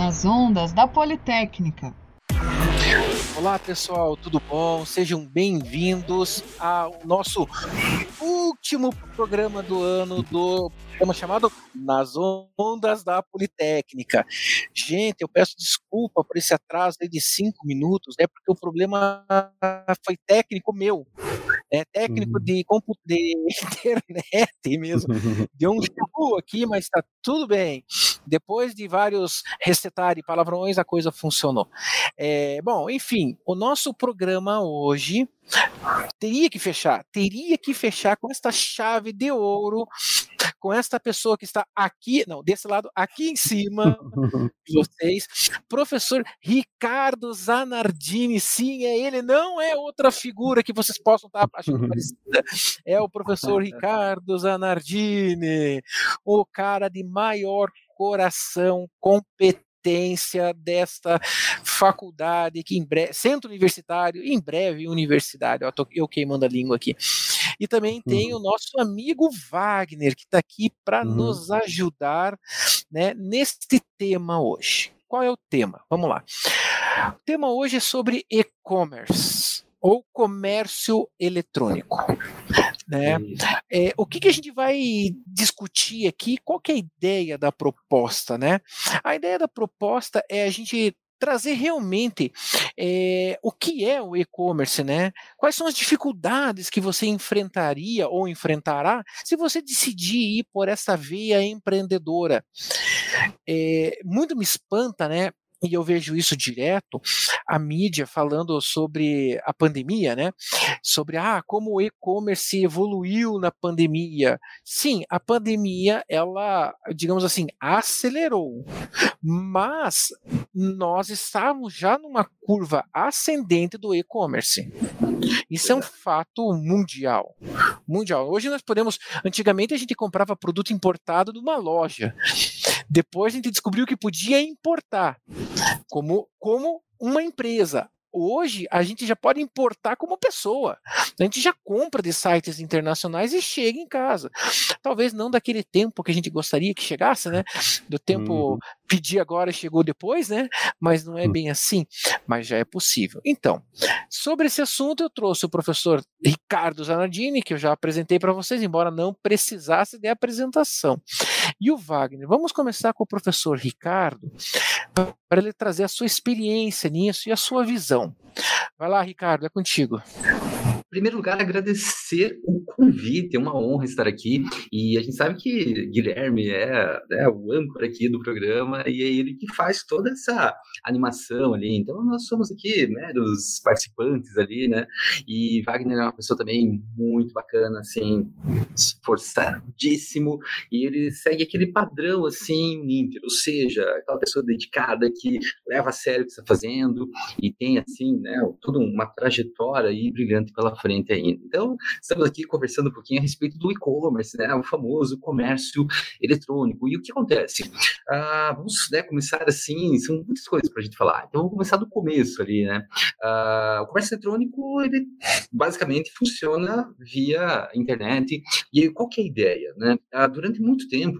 Nas Ondas da Politécnica. Olá pessoal, tudo bom? Sejam bem-vindos ao nosso último programa do ano do programa chamado Nas Ondas da Politécnica. Gente, eu peço desculpa por esse atraso de 5 minutos, né? Porque o problema foi técnico meu. É técnico de internet mesmo. Deu um chubu aqui, mas tá tudo bem. Depois de vários recetar e palavrões, a coisa funcionou. Bom, enfim, o nosso programa hoje teria que fechar com esta chave de ouro, com esta pessoa que está aqui, não, desse lado, aqui em cima de vocês, professor Ricardo Zanardini. Sim, é ele, não é outra figura que vocês possam estar achando parecida. É o professor Ricardo Zanardini, o cara de maior coração, competência desta faculdade, que em breve, centro universitário, em breve universidade, eu queimando a língua aqui. E também tem o nosso amigo Wagner, que está aqui para nos ajudar, né, neste tema hoje. Qual é o tema? Vamos lá. O tema hoje é sobre e-commerce, ou comércio eletrônico. Né? O que a gente vai discutir aqui? Qual que é a ideia da proposta? Né? A ideia da proposta é a gente trazer realmente o que é o e-commerce, né? Quais são as dificuldades que você enfrentaria ou enfrentará se você decidir ir por essa veia empreendedora. Muito me espanta, né? E eu vejo isso direto, a mídia falando sobre a pandemia, né? Sobre como o e-commerce evoluiu na pandemia. Sim, a pandemia, ela, digamos assim, acelerou, mas nós estávamos já numa curva ascendente do e-commerce. Isso é um fato mundial. Hoje nós podemos, antigamente a gente comprava produto importado de uma loja. Depois a gente descobriu que podia importar como uma empresa. Hoje a gente já pode importar como pessoa. A gente já compra de sites internacionais e chega em casa. Talvez não daquele tempo que a gente gostaria que chegasse, né? Do tempo pedir agora chegou depois, né? Mas não é bem assim, mas já é possível. Então, sobre esse assunto eu trouxe o professor Ricardo Zanardini, que eu já apresentei para vocês, embora não precisasse de apresentação. E o Wagner, vamos começar com o professor Ricardo, para ele trazer a sua experiência nisso e a sua visão. Vai lá, Ricardo, é contigo. Em primeiro lugar, agradecer o convite, é uma honra estar aqui, e a gente sabe que Guilherme é o âncora aqui do programa, e é ele que faz toda essa animação ali, então nós somos aqui meros participantes ali, né, e Wagner é uma pessoa também muito bacana, assim, esforçadíssimo, e ele segue aquele padrão, assim, Uninter, ou seja, aquela pessoa dedicada que leva a sério o que está fazendo, e tem, assim, né, toda uma trajetória aí brilhante pela frente ainda. Então, estamos aqui conversando um pouquinho a respeito do e-commerce, né? O famoso comércio eletrônico. E o que acontece? Vamos, né, começar assim, são muitas coisas para a gente falar. Então, vamos começar do começo ali, né? O comércio eletrônico, ele basicamente funciona via internet. E qual que é a ideia, né? Durante muito tempo,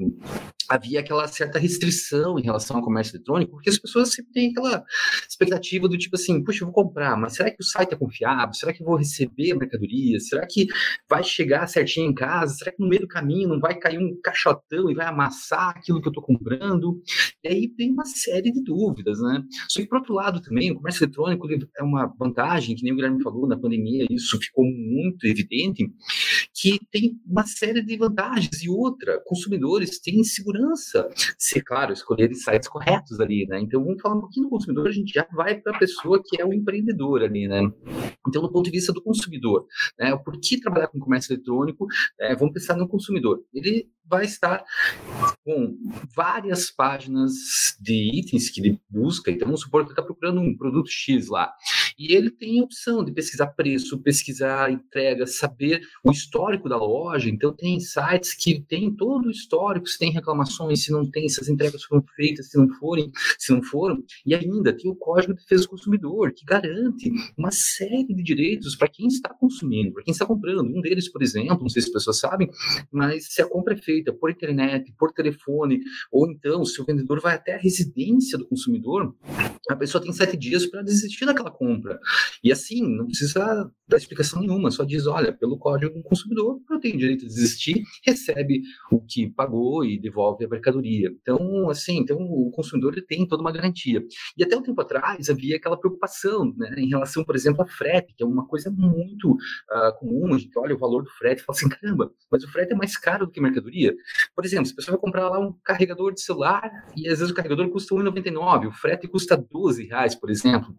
havia aquela certa restrição em relação ao comércio eletrônico, porque as pessoas sempre têm aquela expectativa do tipo assim, puxa, eu vou comprar, mas será que o site é confiável? Será que eu vou receber a mercadoria? Será que vai chegar certinho em casa? Será que no meio do caminho não vai cair um caixotão e vai amassar aquilo que eu estou comprando? E aí tem uma série de dúvidas, né? Só que, por outro lado, também, o comércio eletrônico é uma vantagem, que nem o Guilherme falou, na pandemia isso ficou muito evidente, que tem uma série de vantagens. E outra, consumidores têm segurança, se, claro, escolherem sites corretos ali, né? Então, vamos falar um pouquinho do consumidor, a gente já vai para a pessoa que é o empreendedor ali, né? Então, do ponto de vista do consumidor, né? Por que trabalhar com comércio eletrônico? Vamos pensar no consumidor. Ele vai estar com várias páginas de itens que ele busca, então vamos supor que ele está procurando um produto X lá, E ele tem a opção de pesquisar preço, pesquisar entrega, saber o histórico da loja. Então, tem sites que tem todo o histórico, se tem reclamações, se não tem, se as entregas foram feitas, se não foram. E ainda tem o Código de Defesa do Consumidor, que garante uma série de direitos para quem está consumindo, para quem está comprando. Um deles, por exemplo, não sei se as pessoas sabem, mas se a compra é feita por internet, por telefone, ou então se o vendedor vai até a residência do consumidor, a pessoa tem 7 dias para desistir daquela compra. E assim, não precisa dar explicação nenhuma, só diz, olha, pelo Código do Consumidor, eu tenho direito de desistir, recebe o que pagou e devolve a mercadoria. Então, assim, o consumidor ele tem toda uma garantia. E até um tempo atrás havia aquela preocupação, né, em relação, por exemplo, a frete, que é uma coisa muito comum, a gente olha o valor do frete e fala assim, caramba, mas o frete é mais caro do que mercadoria. Por exemplo, se a pessoa vai comprar lá um carregador de celular e às vezes o carregador custa R$ 1,99, o frete custa R$12, por exemplo.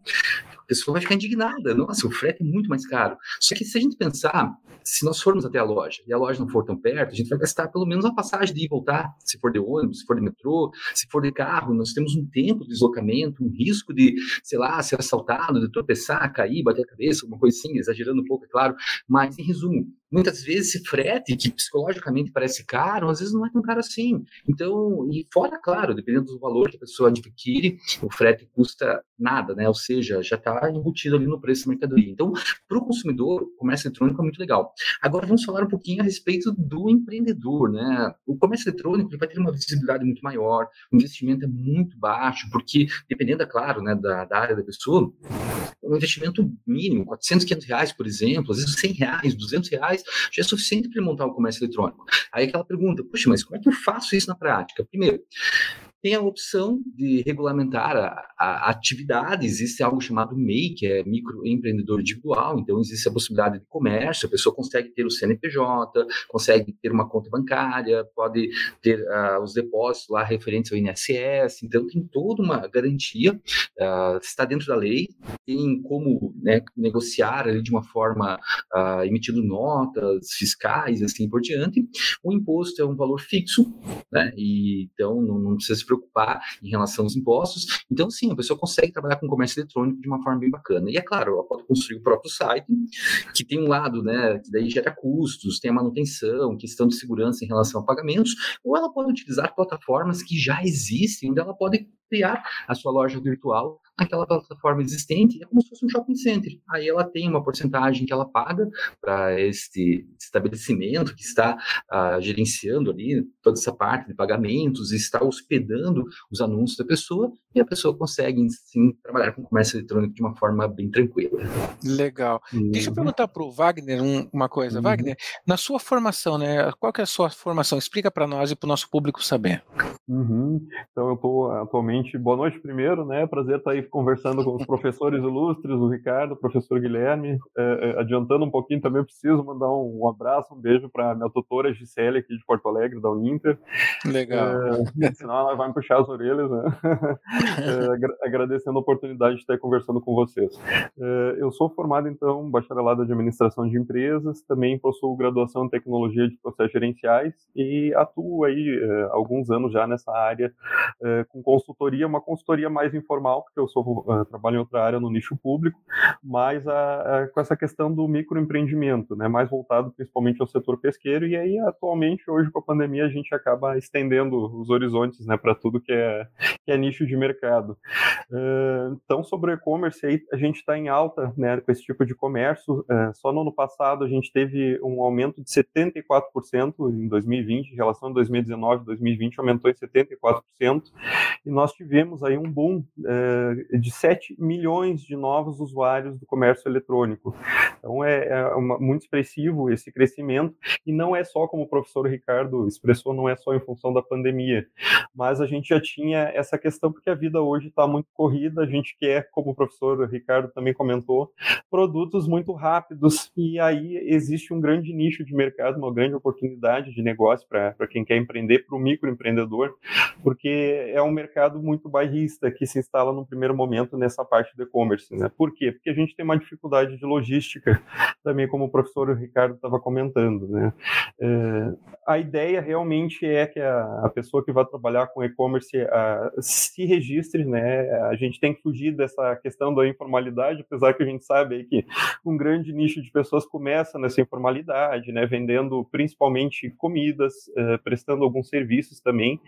A pessoa vai ficar indignada, nossa, o frete é muito mais caro. Só que se a gente pensar, se nós formos até a loja e a loja não for tão perto, a gente vai gastar pelo menos a passagem de ir e voltar, se for de ônibus, se for de metrô, se for de carro, nós temos um tempo de deslocamento, um risco de, sei lá, ser assaltado, de tropeçar, cair, bater a cabeça, alguma coisa assim, exagerando um pouco, é claro, mas em resumo, muitas vezes esse frete, que psicologicamente parece caro, às vezes não é tão caro assim. Então, e fora, claro, dependendo do valor que a pessoa adquire, o frete custa nada, né? Ou seja, já está embutido ali no preço da mercadoria. Então, para o consumidor, o comércio eletrônico é muito legal. Agora, vamos falar um pouquinho a respeito do empreendedor, né? O comércio eletrônico ele vai ter uma visibilidade muito maior, o investimento é muito baixo, porque, dependendo, é claro, né, da área da pessoa, um investimento mínimo, R$400, R$500, por exemplo, às vezes R$100, R$200, já é suficiente para montar o comércio eletrônico. Aí aquela pergunta, poxa, mas como é que eu faço isso na prática? Primeiro, tem a opção de regulamentar a atividade, existe algo chamado MEI, que é microempreendedor individual, então existe a possibilidade de comércio, a pessoa consegue ter o CNPJ, consegue ter uma conta bancária, pode ter os depósitos lá referentes ao INSS, então tem toda uma garantia, está dentro da lei, tem como, né, negociar ali de uma forma emitindo notas fiscais, assim por diante. O imposto é um valor fixo, né, e então não precisa se preocupar em relação aos impostos. Então, sim, a pessoa consegue trabalhar com comércio eletrônico de uma forma bem bacana. E, é claro, ela pode construir o próprio site, que tem um lado, né, que daí gera custos, tem a manutenção, questão de segurança em relação a pagamentos, ou ela pode utilizar plataformas que já existem, onde ela pode criar a sua loja virtual naquela plataforma existente, é como se fosse um shopping center. Aí ela tem uma porcentagem que ela paga para este estabelecimento que está gerenciando ali toda essa parte de pagamentos, está hospedando os anúncios da pessoa e a pessoa consegue, sim, trabalhar com comércio eletrônico de uma forma bem tranquila. Legal. Uhum. Deixa eu perguntar para o Wagner uma coisa. Uhum. Wagner, na sua formação, né, qual que é a sua formação? Explica para nós e para o nosso público saber. Uhum. Então, eu estou atualmente... Boa noite primeiro, né? Prazer estar aí conversando com os professores ilustres, o Ricardo, o professor Guilherme. Adiantando um pouquinho, também preciso mandar um abraço, um beijo para a minha tutora Gisele, aqui de Porto Alegre, da Uninter. Legal. Senão ela vai me puxar as orelhas, né? Agradecendo a oportunidade de estar conversando com vocês. Eu sou formado, então, bacharelado de administração de empresas, também possuo graduação em tecnologia de processos gerenciais e atuo aí há alguns anos já nessa área com consultoria, uma consultoria mais informal, porque eu trabalho em outra área no nicho público, mas com essa questão do microempreendimento, né, mais voltado principalmente ao setor pesqueiro, e aí atualmente, hoje com a pandemia, a gente acaba estendendo os horizontes, né, para tudo que é nicho de mercado. Então, sobre o e-commerce, aí a gente está em alta, né, com esse tipo de comércio. Só no ano passado a gente teve um aumento de 74% em 2020, em relação a 2019, 2020 aumentou em 74%, e nós tivemos aí um boom de 7 milhões de novos usuários do comércio eletrônico. Então é muito expressivo esse crescimento, e não é só, como o professor Ricardo expressou, não é só em função da pandemia, mas a gente já tinha essa questão porque a vida hoje está muito corrida, a gente quer, como o professor Ricardo também comentou, produtos muito rápidos, e aí existe um grande nicho de mercado, uma grande oportunidade de negócio para quem quer empreender, para o microempreendedor, porque é um mercado muito bairrista que se instala no primeiro momento nessa parte do e-commerce, né? Por quê? Porque a gente tem uma dificuldade de logística, também como o professor Ricardo estava comentando, né? A ideia realmente é que a pessoa que vai trabalhar com e-commerce se registre registre, né? A gente tem que fugir dessa questão da informalidade, apesar que a gente sabe aí que um grande nicho de pessoas começa nessa informalidade, né? Vendendo principalmente comidas, prestando alguns serviços também.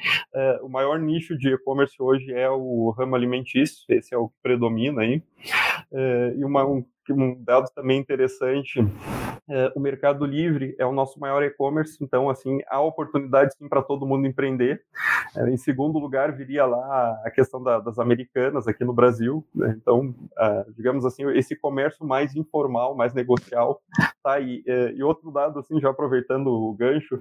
O maior nicho de e-commerce hoje é o ramo alimentício, esse é o que predomina aí. E um dado também interessante, o Mercado Livre é o nosso maior e-commerce, então, assim, há oportunidade, sim, para todo mundo empreender. Em segundo lugar, viria lá a questão das Americanas aqui no Brasil, né? Então, digamos assim, esse comércio mais informal, mais negocial, tá aí. E outro dado, assim, já aproveitando o gancho,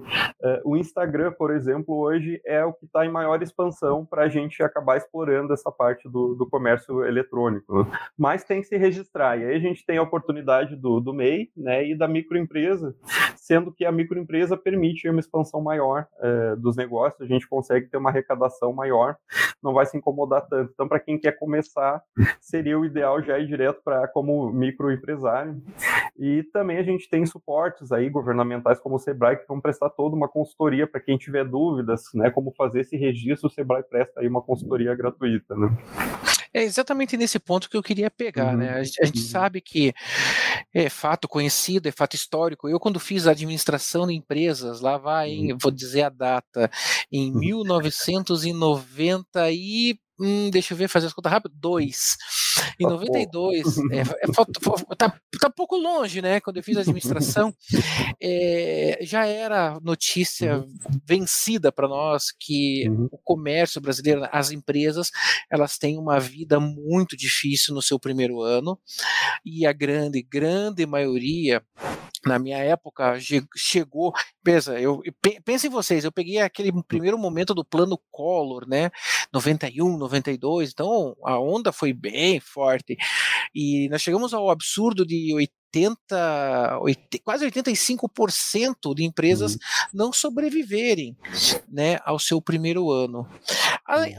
o Instagram, por exemplo, hoje é o que está em maior expansão para a gente acabar explorando essa parte do comércio eletrônico, mas tem que se registrar, e aí a gente tem a oportunidade do MEI, né, e da microempresa, sendo que a microempresa permite uma expansão maior dos negócios, a gente consegue ter uma arrecadação maior, não vai se incomodar tanto. Então, para quem quer começar, seria o ideal já ir direto como microempresário. E também a gente tem suportes aí governamentais como o Sebrae, que vão prestar toda uma consultoria para quem tiver dúvidas, né, como fazer esse registro, o Sebrae presta aí uma consultoria gratuita, né? É exatamente nesse ponto que eu queria pegar, né? A gente sabe que é fato conhecido, é fato histórico. Eu, quando fiz a administração de empresas, lá vai, vou dizer a data, em 1990 e... deixa eu ver, fazer as contas rápido, 2. Em 92, tá pouco longe, né? Quando eu fiz a administração, já era notícia vencida para nós que o comércio brasileiro, as empresas, elas têm uma vida muito difícil no seu primeiro ano, e a grande maioria, na minha época, chegou... Pensem vocês, eu peguei aquele primeiro momento do plano Collor, né? 91, 92, então a onda foi bem forte. E nós chegamos ao absurdo de 80, quase 85% de empresas não sobreviverem, né, ao seu primeiro ano.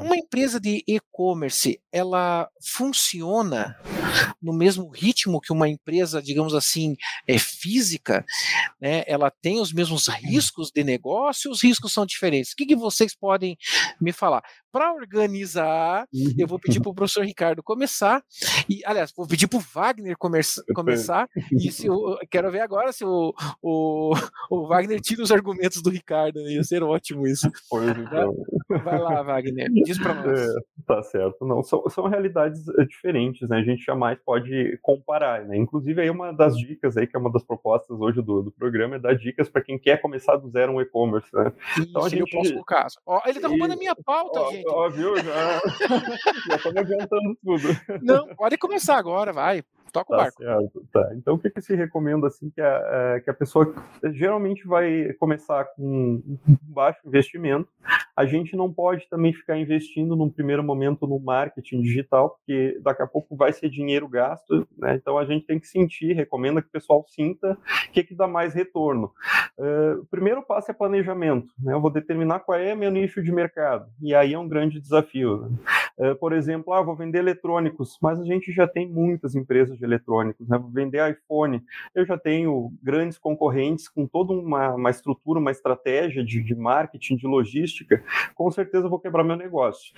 Uma empresa de e-commerce, ela funciona no mesmo ritmo que uma empresa, digamos assim, física, né? Ela tem os mesmos riscos de negócio, os riscos são diferentes. O que vocês podem me falar? Para organizar, eu vou pedir para o professor Ricardo começar, e, aliás, vou pedir para o Wagner começar, e se eu quero ver agora se o Wagner tira os argumentos do Ricardo, né? Ia ser ótimo isso. Vai lá, Wagner, diz para nós. Tá certo, não, são realidades diferentes, né? A gente jamais pode comparar, né? Inclusive, aí uma das dicas, aí, que é uma das propostas hoje do programa, é dar dicas para quem quer começar do zero um e-commerce, né? Então, seria o próximo caso. Ó, ele tá roubando a minha pauta, ó, gente. Ó, viu? Já tô me adiantando tudo. Não, pode começar agora, vai. Toca o barco. Certo, tá. Então, o que se recomenda, assim, que a pessoa geralmente vai começar com baixo investimento. A gente não pode também ficar investindo num primeiro momento no marketing digital, porque daqui a pouco vai ser dinheiro gasto, né? Então, a gente tem que sentir, recomenda que o pessoal sinta o que dá mais retorno. O primeiro passo é planejamento, né? Eu vou determinar qual é meu nicho de mercado, e aí é um grande desafio, né? Por exemplo, vou vender eletrônicos, mas a gente já tem muitas empresas de eletrônicos, né? Vou vender iPhone, eu já tenho grandes concorrentes com toda uma estrutura, uma estratégia de marketing, de logística, com certeza eu vou quebrar meu negócio.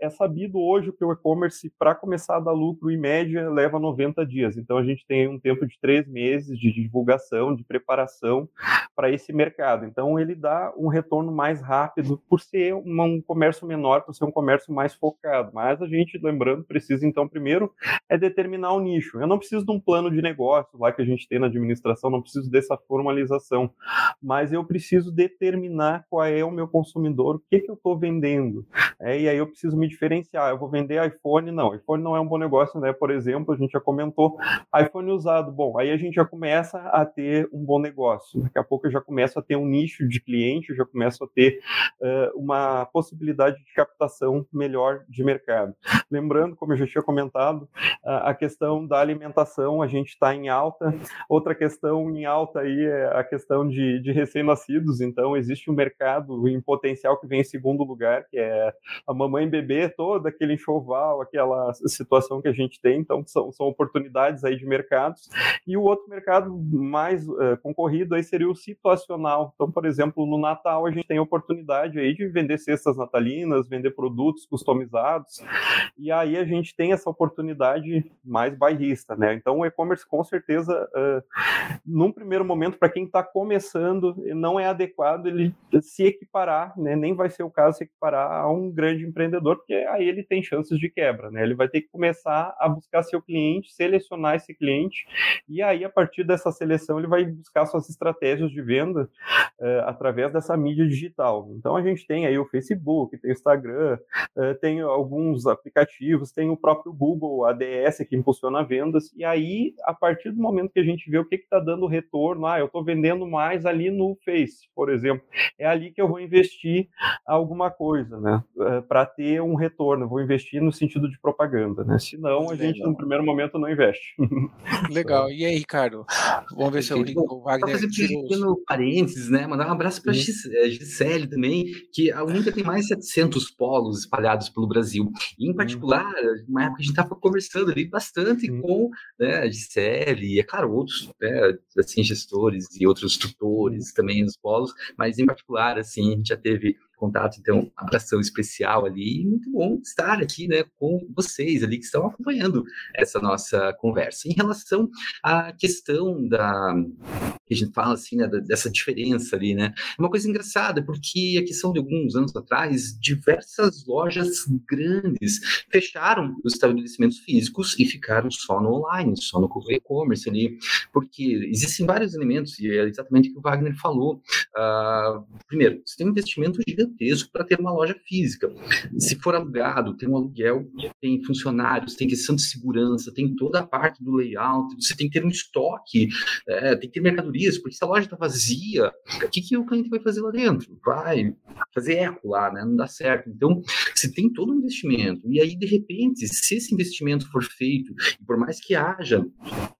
É sabido hoje que o e-commerce, para começar a dar lucro, em média, leva 90 dias, então a gente tem um tempo de 3 meses de divulgação, de preparação para esse mercado, então ele dá um retorno mais rápido por ser um comércio menor, por ser um comércio mais focado. Mas a gente, lembrando, precisa, então, primeiro é determinar o nicho. Eu não preciso de um plano de negócio lá que a gente tem na administração, não preciso dessa formalização, mas eu preciso determinar qual é o meu consumidor, o que que eu estou vendendo. E aí eu preciso me diferenciar. Eu vou vender iPhone? Não, iPhone não é um bom negócio, né? Por exemplo, a gente já comentou, iPhone usado. Bom, aí a gente já começa a ter um bom negócio. Daqui a pouco eu já começo a ter um nicho de cliente, eu já começo a ter uma possibilidade de captação melhor de mercado. Lembrando, como eu já tinha comentado, a questão da alimentação, a gente está em alta. Outra questão em alta aí é a questão de recém-nascidos, então existe um mercado em potencial que vem em segundo lugar, que é a mamãe beber todo aquele enxoval, aquela situação que a gente tem. Então, são oportunidades aí de mercados. E o outro mercado mais concorrido aí seria o situacional. Então, por exemplo, no Natal a gente tem a oportunidade aí de vender cestas natalinas, vender produtos customizados. E aí a gente tem essa oportunidade mais bairrista, né? Então, o e-commerce, com certeza, num primeiro momento, para quem está começando, não é adequado ele se equiparar, né? Nem vai ser o caso se equiparar a um grande empreendedor, porque aí ele tem chances de quebra, né? Ele vai ter que começar a buscar seu cliente, selecionar esse cliente, e aí, a partir dessa seleção, ele vai buscar suas estratégias de venda através dessa mídia digital. Então, a gente tem aí o Facebook, tem o Instagram, tem alguns aplicativos, tem o próprio Google ADS, que impulsiona vendas, e aí, a partir do momento que a gente vê o que está dando retorno, eu estou vendendo mais ali no Face, por exemplo, é ali que eu vou investir alguma coisa, né? Para ter um retorno, eu vou investir no sentido de propaganda, né? Senão, a gente, no primeiro momento, não investe. Legal. E aí, Ricardo? Vamos ver se eu ligo o Wagner. Fazer pequeno parênteses, né? Mandar um abraço para a Gisele também, que a Uninter tem mais de 700 polos espalhados pelo Brasil. E, em particular, uma época a gente estava conversando ali bastante com, né, a Gisele, e é claro, outros, né, assim, gestores e outros tutores também nos polos, mas em particular, assim, a gente já teve contato, então, uma abração especial ali, e muito bom estar aqui, né, com vocês ali que estão acompanhando essa nossa conversa. Em relação à questão da, que a gente fala assim, né, dessa diferença ali, né, é uma coisa engraçada, porque a questão de alguns anos atrás, diversas lojas grandes fecharam os estabelecimentos físicos e ficaram só no online, só no e-commerce ali, porque existem vários elementos, e é exatamente o que o Wagner falou. Primeiro, você tem um investimento gigante para ter uma loja física. Se for alugado, tem um aluguel, tem funcionários, tem questão de segurança, tem toda a parte do layout, você tem que ter um estoque, tem que ter mercadorias, porque se a loja está vazia, o que o cliente vai fazer lá dentro? Vai fazer eco lá, né? Não dá certo. Então, você tem todo um investimento, e aí, de repente, se esse investimento for feito, e por mais que haja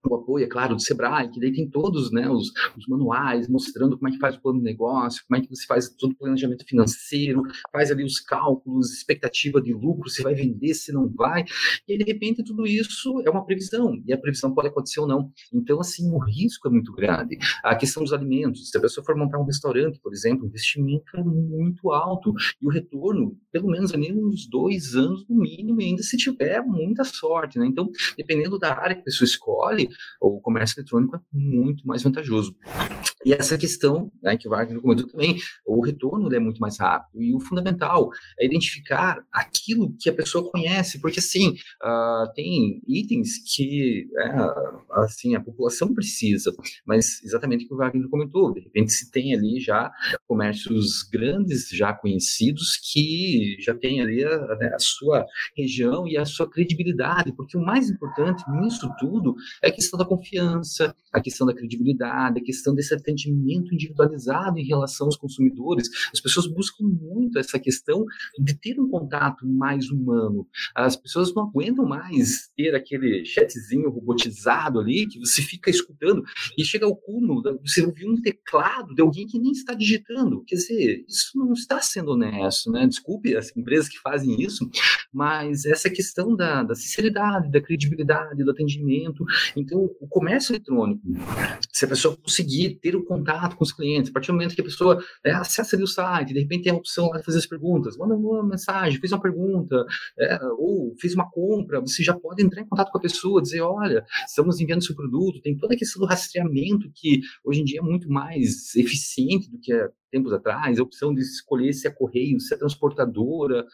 o apoio, é claro, do Sebrae, que daí tem todos, né, os manuais mostrando como é que faz o plano de negócio, como é que você faz todo o planejamento financeiro, faz ali os cálculos, expectativa de lucro, se vai vender, se não vai, e de repente tudo isso é uma previsão, e a previsão pode acontecer ou não. Então, assim, o risco é muito grande. A questão dos alimentos, se a pessoa for montar um restaurante, por exemplo, o investimento é muito alto, e o retorno, pelo menos ali uns 2 anos no mínimo, e ainda se tiver muita sorte, né? Então, dependendo da área que a pessoa escolhe, o comércio eletrônico é muito mais vantajoso. E essa questão, né, que o Wagner comentou também, o retorno é muito mais rápido. E o fundamental é identificar aquilo que a pessoa conhece, porque, assim, tem itens que assim, a população precisa, mas exatamente o que o Wagner comentou, de repente se tem ali já comércios grandes, já conhecidos, que já tem ali a sua região e a sua credibilidade, porque o mais importante nisso tudo é a questão da confiança, a questão da credibilidade, a questão desse atendimento individualizado em relação aos consumidores. As pessoas buscam muito essa questão de ter um contato mais humano. As pessoas não aguentam mais ter aquele chatzinho robotizado ali, que você fica escutando, e chega ao cúmulo, você ouvir um teclado de alguém que nem está digitando. Quer dizer, isso não está sendo honesto, né? Desculpe as empresas que fazem isso, mas essa questão da sinceridade, da credibilidade, do atendimento. Então, o comércio eletrônico, se a pessoa conseguir ter o contato com os clientes, a partir do momento que a pessoa acessa ali o site, de repente tem a opção lá de fazer as perguntas, manda uma mensagem, fez uma pergunta, ou fez uma compra, você já pode entrar em contato com a pessoa, dizer, olha, estamos enviando seu produto, tem toda a questão do rastreamento, que hoje em dia é muito mais eficiente do que tempos atrás, a opção de escolher se é correio, se é transportadora.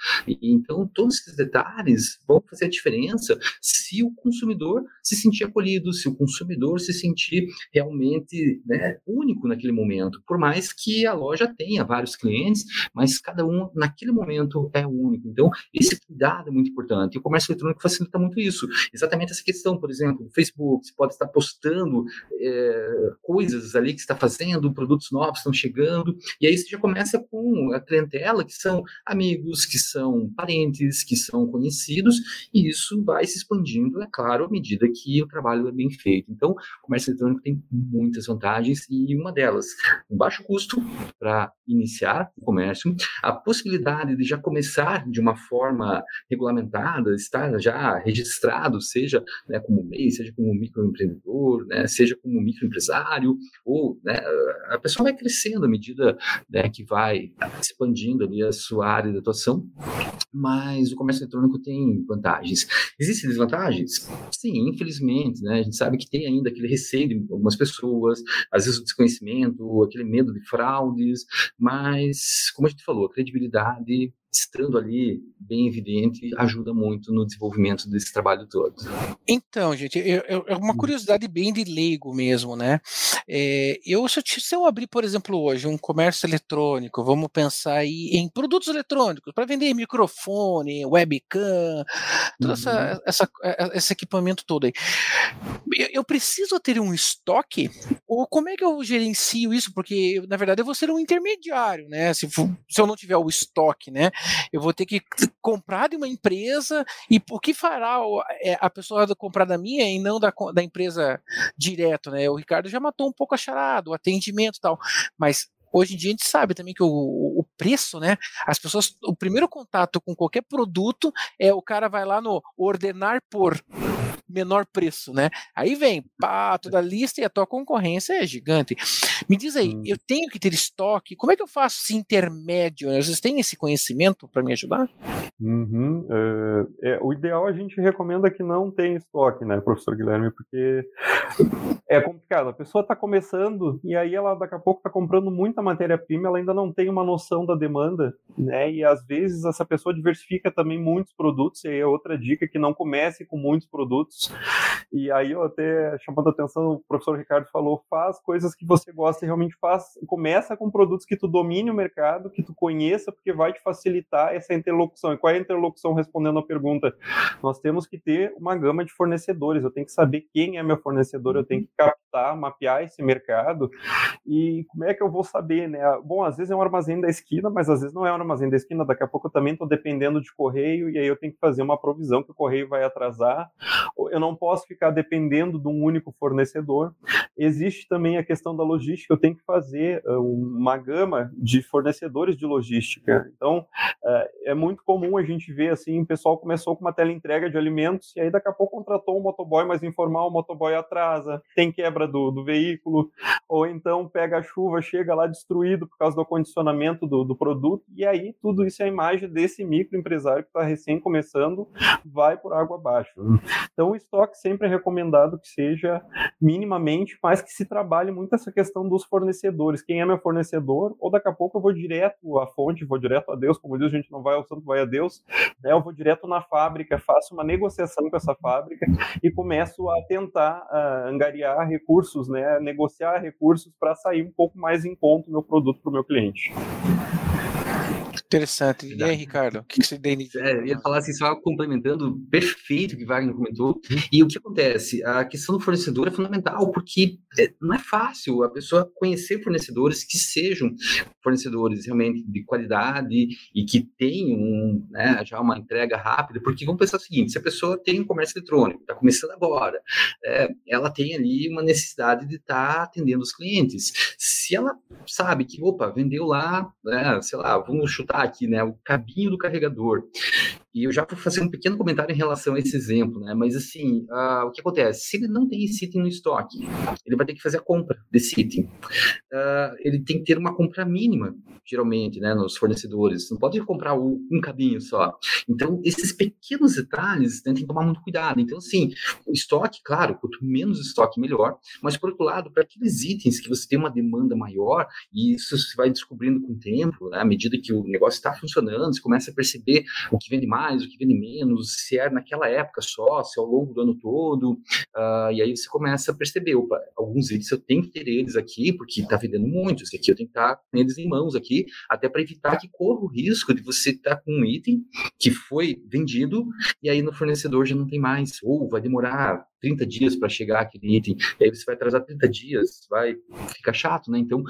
Então, todos esses detalhes vão fazer a diferença se o consumidor se sentir acolhido, se o consumidor se sentir realmente, né, único naquele momento. Por mais que a loja tenha vários clientes, mas cada um, naquele momento, é único. Então, esse cuidado é muito importante. E o comércio eletrônico facilita muito isso. Exatamente essa questão, por exemplo, do Facebook, você pode estar postando coisas ali que você está fazendo, produtos novos estão chegando, E aí você já começa com a clientela, que são amigos, que são parentes, que são conhecidos, e isso vai se expandindo, é claro, à medida que o trabalho é bem feito. Então, o comércio eletrônico tem muitas vantagens, e uma delas, um baixo custo para iniciar o comércio, a possibilidade de já começar de uma forma regulamentada, estar já registrado, seja né, como MEI, seja como microempreendedor, né, seja como microempresário, ou né, a pessoa vai crescendo à medida né, que vai expandindo ali a sua área de atuação, mas o comércio eletrônico tem vantagens. Existem desvantagens? Sim, infelizmente, né, a gente sabe que tem ainda aquele receio de algumas pessoas, às vezes o desconhecimento, aquele medo de fraudes, mas, como a gente falou, a credibilidade, estando ali bem evidente, ajuda muito no desenvolvimento desse trabalho todo. Então, gente, é uma curiosidade bem de leigo mesmo, né? Se eu abrir, por exemplo, hoje um comércio eletrônico, vamos pensar aí em produtos eletrônicos, para vender microfone, webcam, todo esse equipamento todo aí. Eu preciso ter um estoque? Ou como é que eu gerencio isso? Porque, na verdade, eu vou ser um intermediário, né? Se eu não tiver o estoque, né? Eu vou ter que comprar de uma empresa, e o que fará a pessoa comprar da minha e não da empresa direto, né? O Ricardo já matou um pouco a charada, o atendimento e tal, mas hoje em dia a gente sabe também que o preço, né? As pessoas, o primeiro contato com qualquer produto é o cara vai lá no ordenar por menor preço, né? Aí vem toda a lista e a tua concorrência é gigante. Me diz aí, eu tenho que ter estoque? Como é que eu faço esse intermédio? Vocês têm esse conhecimento para me ajudar? O ideal a gente recomenda que não tenha estoque, né, professor Guilherme? Porque é complicado. A pessoa está começando e aí ela daqui a pouco está comprando muita matéria-prima, ela ainda não tem uma noção da demanda, né? E às vezes essa pessoa diversifica também muitos produtos, e aí é outra dica, que não comece com muitos produtos. E aí eu até, chamando a atenção, o professor Ricardo falou, faz coisas que você gosta, realmente faz, começa com produtos que tu domine o mercado, que tu conheça, porque vai te facilitar essa interlocução. E qual é a interlocução? Respondendo a pergunta, nós temos que ter uma gama de fornecedores, eu tenho que saber quem é meu fornecedor, eu tenho que captar, mapear esse mercado. E como é que eu vou saber, né? Bom, às vezes é um armazém da esquina, mas às vezes não é um armazém da esquina, daqui a pouco eu também estou dependendo de correio, e aí eu tenho que fazer uma provisão que o correio vai atrasar. Eu não posso ficar dependendo de um único fornecedor. Existe também a questão da logística, eu tenho que fazer uma gama de fornecedores de logística. Então, é muito comum a gente ver assim, o pessoal começou com uma teleentrega de alimentos e aí daqui a pouco contratou um motoboy mais informal, o motoboy atrasa, tem quebra do veículo, ou então pega a chuva, chega lá destruído por causa do acondicionamento do produto, e aí tudo isso é a imagem desse microempresário que está recém começando, vai por água abaixo. Então, o estoque sempre é recomendado que seja minimamente, mas que se trabalhe muito essa questão dos fornecedores. Quem é meu fornecedor? Ou daqui a pouco eu vou direto à fonte, vou direto a Deus, como diz, a gente não vai ao santo, vai a Deus. Né? Eu vou direto na fábrica, faço uma negociação com essa fábrica e começo a tentar angariar recursos, né? Negociar recursos para sair um pouco mais em conta o meu produto para o meu cliente. Interessante. E aí, Ricardo, o que você tem? Eu ia falar assim, só complementando, perfeito o que Wagner comentou. E o que acontece? A questão do fornecedor é fundamental, porque não é fácil a pessoa conhecer fornecedores que sejam fornecedores realmente de qualidade e que tenham, né, já uma entrega rápida, porque vamos pensar o seguinte, se a pessoa tem um comércio eletrônico, está começando agora, ela tem ali uma necessidade de estar atendendo os clientes. Se ela sabe que, vendeu lá, né, sei lá, vamos chutar aqui, né, o cabinho do carregador. E eu já vou fazer um pequeno comentário em relação a esse exemplo, né? Mas assim, o que acontece? Se ele não tem esse item no estoque, ele vai ter que fazer a compra desse item. Ele tem que ter uma compra mínima, geralmente, né? Nos fornecedores. Não pode comprar um cabinho só. Então, esses pequenos detalhes, né, tem que tomar muito cuidado. Então, assim, o estoque, claro, quanto menos estoque, melhor. Mas, por outro lado, para aqueles itens que você tem uma demanda maior, e isso se vai descobrindo com o tempo, né? À medida que o negócio está funcionando, você começa a perceber o que vende mais, o que vende menos, se é naquela época só, se é ao longo do ano todo, e aí você começa a perceber, alguns itens eu tenho que ter eles aqui, porque está vendendo muito, esse aqui eu tenho que estar com eles em mãos aqui, até para evitar que corra o risco de você estar com um item que foi vendido, e aí no fornecedor já não tem mais, ou vai demorar 30 dias para chegar aquele item, e aí você vai atrasar 30 dias, vai ficar chato, né? Então,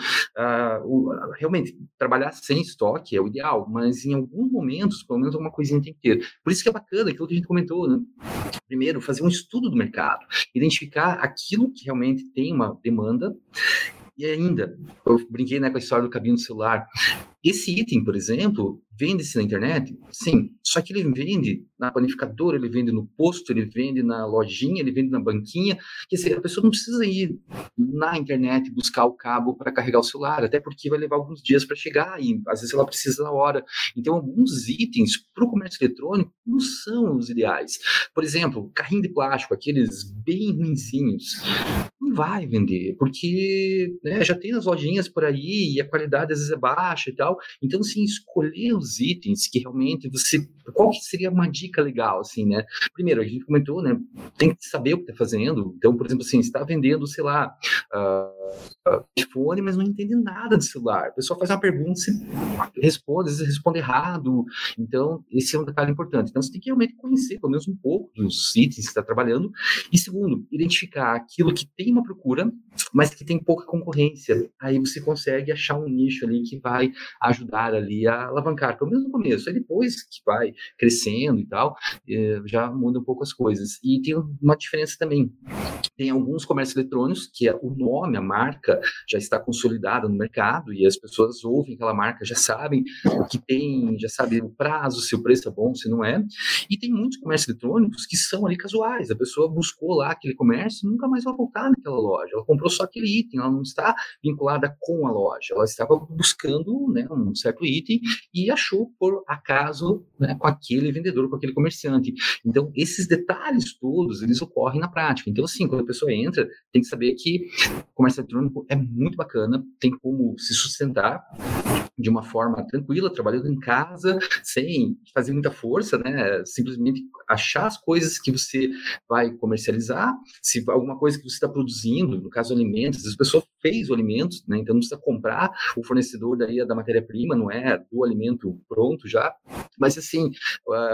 realmente, trabalhar sem estoque é o ideal, mas em alguns momentos, pelo menos alguma coisinha tem que ter. Por isso que é bacana aquilo que a gente comentou, né? Primeiro, fazer um estudo do mercado, identificar aquilo que realmente tem uma demanda. E ainda, eu brinquei, né, com a história do cabinho do celular. Esse item, por exemplo, vende-se na internet? Sim, só que ele vende na panificadora, ele vende no posto, ele vende na lojinha, ele vende na banquinha. Quer dizer, a pessoa não precisa ir na internet buscar o cabo para carregar o celular, até porque vai levar alguns dias para chegar e às vezes ela precisa na hora. Então, alguns itens para o comércio eletrônico não são os ideais. Por exemplo, carrinho de plástico, aqueles bem ruinzinhos, não vai vender, porque, né, já tem as lojinhas por aí e a qualidade às vezes é baixa e tal. Então, assim, escolher os itens que realmente você... Qual que seria uma dica legal, assim, né? Primeiro, a gente comentou, né? Tem que saber o que está fazendo. Então, por exemplo, assim, você está vendendo, sei lá, telefone, mas não entende nada de celular. A pessoa faz uma pergunta, você responde, às vezes responde errado. Então, esse é um detalhe importante. Então, você tem que realmente conhecer, pelo menos um pouco, dos itens que você está trabalhando. E segundo, identificar aquilo que tem uma procura, mas que tem pouca concorrência. Aí você consegue achar um nicho ali que vai ajudar ali a alavancar, pelo menos no começo. Aí depois que vai crescendo e tal, já muda um pouco as coisas. E tem uma diferença também. Tem alguns comércios eletrônicos que o nome, a marca, já está consolidada no mercado e as pessoas ouvem aquela marca, já sabem o que tem, já sabem o prazo, se o preço é bom, se não é. E tem muitos comércios eletrônicos que são ali casuais. A pessoa buscou lá aquele comércio e nunca mais vai voltar naquela loja. Ela comprou só aquele item, ela não está vinculada com a loja. Ela estava buscando, né, um certo item e achou por acaso, né, com aquele vendedor, com aquele comerciante. Então, esses detalhes todos, eles ocorrem na prática. Então, assim, quando a pessoa entra, tem que saber que o comércio eletrônico é muito bacana, tem como se sustentar de uma forma tranquila, trabalhando em casa, sem fazer muita força, né? Simplesmente achar as coisas que você vai comercializar, se alguma coisa que você está produzindo, no caso alimentos, as pessoas fez o alimento, né? Então não precisa comprar o fornecedor daí da matéria-prima, não é do alimento pronto já, mas assim,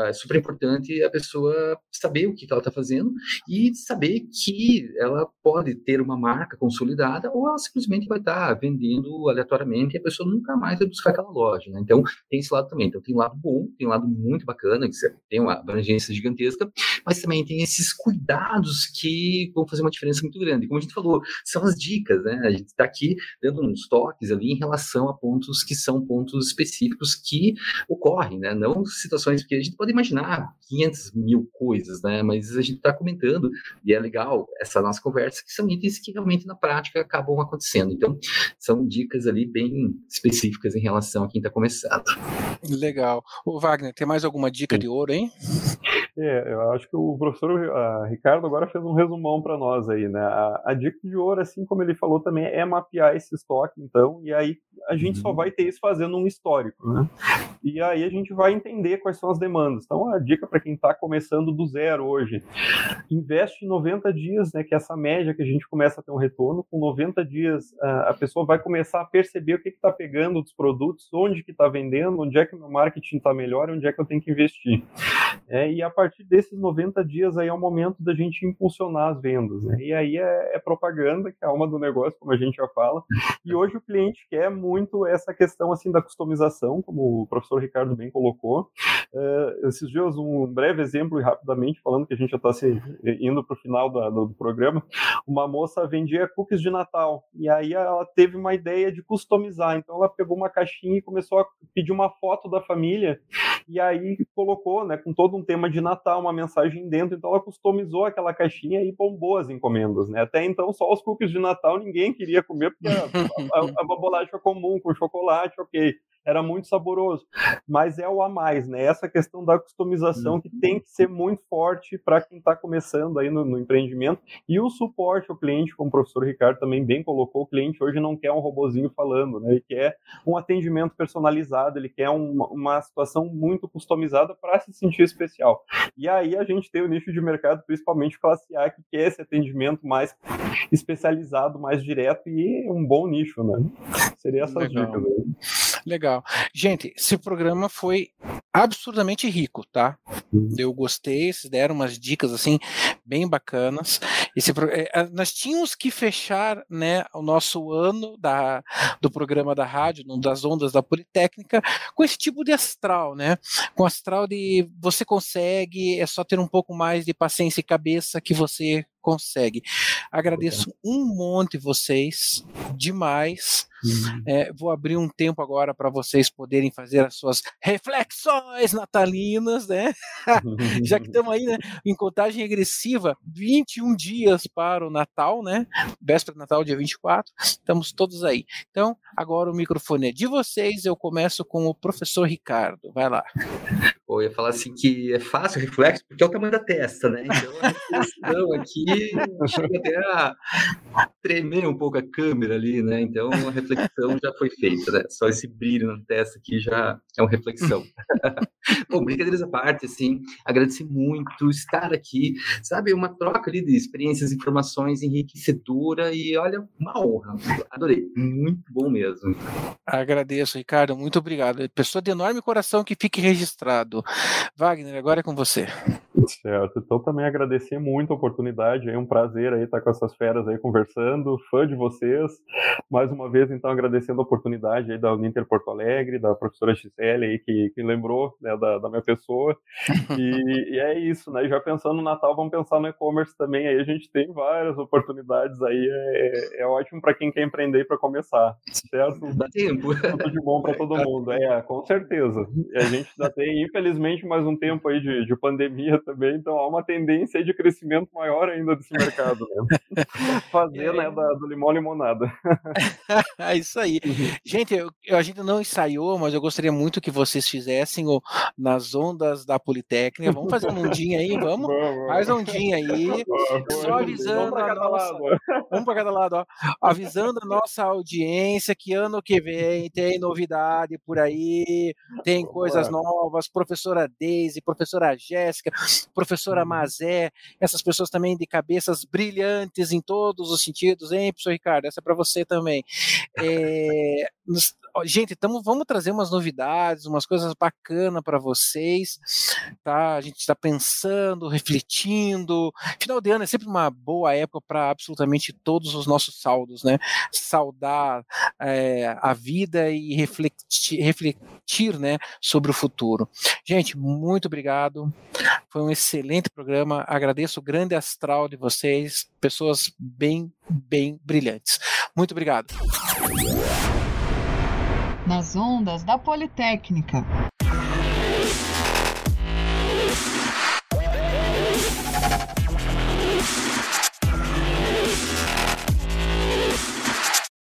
é super importante a pessoa saber o que ela está fazendo e saber que ela pode ter uma marca consolidada ou ela simplesmente vai estar vendendo aleatoriamente e a pessoa nunca mais vai buscar aquela loja, né? Então tem esse lado também, então tem um lado bom, tem um lado muito bacana, que tem uma abrangência gigantesca, mas também tem esses cuidados que vão fazer uma diferença muito grande, como a gente falou, são as dicas, né? A gente está aqui dando uns toques ali em relação a pontos que são pontos específicos que ocorrem, né? Não situações, porque a gente pode imaginar 500 mil coisas, né? Mas a gente está comentando, e é legal essa nossa conversa, que são itens que realmente na prática acabam acontecendo. Então, são dicas ali bem específicas em relação a quem está começando. Legal. Ô Wagner, tem mais alguma dica de ouro, hein? Eu acho que o professor Ricardo agora fez um resumão para nós aí, né? A dica de ouro, assim como ele falou também, é mapear esse estoque, então, e aí a gente só vai ter isso fazendo um histórico, né? E aí a gente vai entender quais são as demandas. Então, a dica para quem está começando do zero hoje, investe 90 dias, né? Que é essa média que a gente começa a ter um retorno. Com 90 dias, a pessoa vai começar a perceber o que está pegando dos produtos, onde que está vendendo, onde é que o meu marketing está melhor, onde é que eu tenho que investir. E a partir desses 90 dias aí é o momento da gente impulsionar as vendas, né? E aí é propaganda, que é a alma do negócio, como a gente já fala, e hoje o cliente quer muito essa questão assim da customização, como o professor Ricardo bem colocou. Esses dias, um breve exemplo, e rapidamente, falando que a gente já está indo para o final do programa, uma moça vendia cookies de Natal, e aí ela teve uma ideia de customizar, então ela pegou uma caixinha e começou a pedir uma foto da família, e aí colocou, né, com todo um tema de Natal, uma mensagem dentro, então ela customizou aquela caixinha e bombou as encomendas, né? Até então só os cookies de Natal ninguém queria comer, porque a bolacha comum com chocolate, ok, era muito saboroso, mas é o a mais, né? Essa questão da customização que tem que ser muito forte para quem está começando aí no empreendimento, e o suporte ao cliente, como o professor Ricardo também bem colocou, o cliente hoje não quer um robozinho falando, né? Ele quer um atendimento personalizado, ele quer uma situação muito customizada para se sentir especial. E aí a gente tem o nicho de mercado, principalmente classe A, que quer esse atendimento mais especializado, mais direto, e um bom nicho, né? Seria essas dicas aí. Legal. Gente, esse programa foi absurdamente rico, tá? Eu gostei, vocês deram umas dicas assim bem bacanas. Nós tínhamos que fechar, né, o nosso ano do programa da rádio, das Ondas da Politécnica, com esse tipo de astral, né? Com astral de você consegue, é só ter um pouco mais de paciência e cabeça que você consegue. Agradeço um monte vocês, demais. Vou abrir um tempo agora para vocês poderem fazer as suas reflexões natalinas, né? Já que estamos aí, né, em contagem regressiva, 21 dias para o Natal, né? Véspera do Natal, dia 24, estamos todos aí. Então, agora o microfone é de vocês, eu começo com o professor Ricardo, vai lá. Eu ia falar assim que é fácil o reflexo, porque é o tamanho da testa, né? Então, a reflexão aqui, chega até a tremer um pouco a câmera ali, né? Então, a reflexão já foi feita, né? Só esse brilho na testa aqui já é uma reflexão. Bom, brincadeiras à parte, assim, agradecer muito estar aqui, sabe? Uma troca ali de experiências, informações enriquecedora e, olha, uma honra. Adorei, muito bom mesmo. Agradeço, Ricardo, muito obrigado. Pessoa de enorme coração, que fique registrado. Wagner, agora é com você. Certo, então também agradecer muito a oportunidade, é um prazer aí estar com essas feras aí conversando, fã de vocês, mais uma vez então agradecendo a oportunidade aí da Uninter Porto Alegre, da professora Gisele aí que lembrou, né, da minha pessoa, e é isso, né, já pensando no Natal, vamos pensar no e-commerce também, aí a gente tem várias oportunidades aí, é ótimo para quem quer empreender e para começar, certo? Dá tempo. Tudo de bom para todo mundo, com certeza, e a gente já tem, infelizmente, mais um tempo aí de pandemia também, então há uma tendência de crescimento maior ainda desse mercado, né? Fazer, né, do limão limonada. É isso aí. Gente, a gente não ensaiou, mas eu gostaria muito que vocês fizessem nas Ondas da Politécnica. Vamos fazer uma ondinha aí, vamos. Faz uma ondinha aí. Só avisando, vamos para cada lado, ó. Avisando a nossa audiência que ano que vem tem novidade por aí, tem coisas novas, professora Deise, professora Jéssica, professora Mazé, essas pessoas também de cabeças brilhantes em todos os sentidos, hein, professor Ricardo? Essa é para você também. Gente, vamos trazer umas novidades, umas coisas bacanas para vocês, tá? A gente está pensando, refletindo. Final de ano é sempre uma boa época para absolutamente todos os nossos saldos, né? Saudar a vida e refletir, né, sobre o futuro. Gente, muito obrigado. Foi um excelente programa. Agradeço o grande astral de vocês, pessoas bem, bem brilhantes. Muito obrigado. Nas Ondas da Politécnica.